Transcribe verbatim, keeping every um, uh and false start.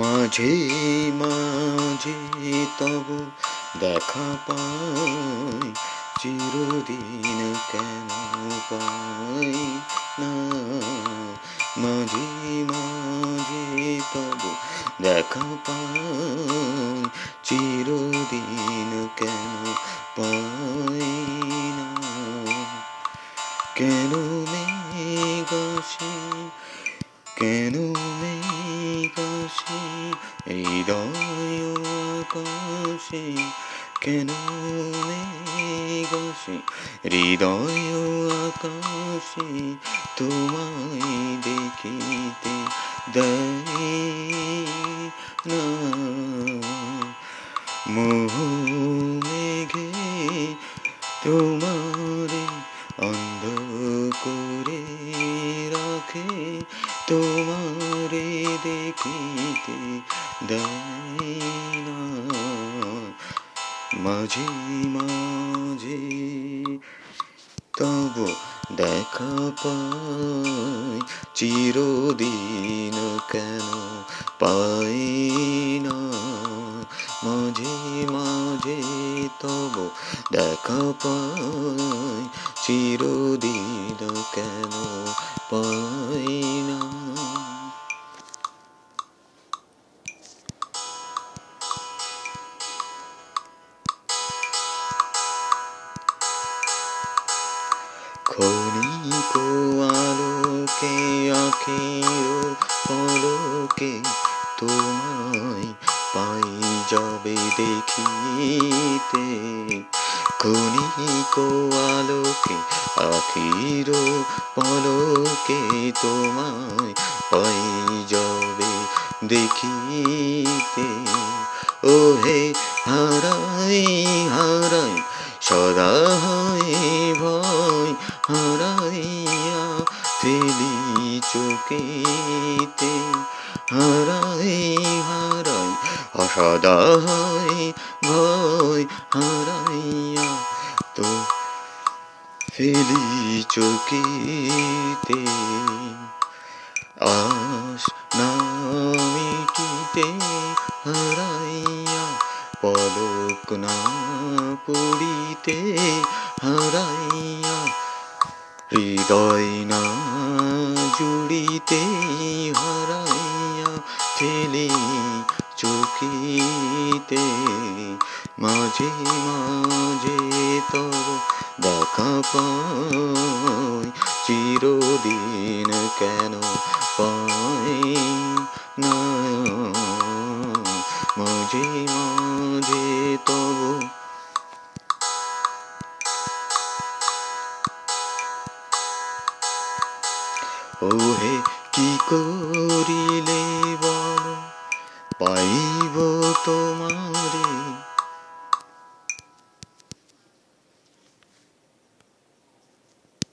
মাঝে মাঝে তবু দেখা পাই, চিরদিন কেন পাই না? মাঝে মাঝে তবু দেখা পাই, চিরদিন কেন পাই না? কেন মেঘ আসে, কেন মেঘ আসে হৃদয় আকাশে, কেন মেঘ আসে হৃদয় আকাশে, তোমায় দেখিতে দেয় না? মোহ মেঘে তোমারে অন্ধ করে রাখে, তোমারে দেখিতে দেয় না। মাঝে মাঝে তবু দেখা পাই, চিরদিন কেন পাই না? মাঝে মাঝে তবু দেখা পাই, চিরদিন কেন পাই না? ক্ষণিক আলোকে আঁখির পলকে তোমায় পাই যাবে দেখিতে, ক্ষণিক আলোকে আঁখির পলকে তোমায় পাই যাবে দেখিতে। ও হে হারাই হারাই সদা হয় ভয়, হারাইয়া ফেলি চোখেতে, হারাই হারাই সদা হয় ভয়, হারাইয়া তো ফেলি চোখেতে। আস নামে কিতে হারাইয়া পলক না পুরিতে, হারাইয়া হৃদয় না জুড়িতে, হারাইয়া ফেলে চোখিতে। মাঝে মাঝে তব দেখা পাই, চিরদিন কেন পাই না? মাঝে মাঝে তব ওহে কি করিলে বল পাইব তোমারে?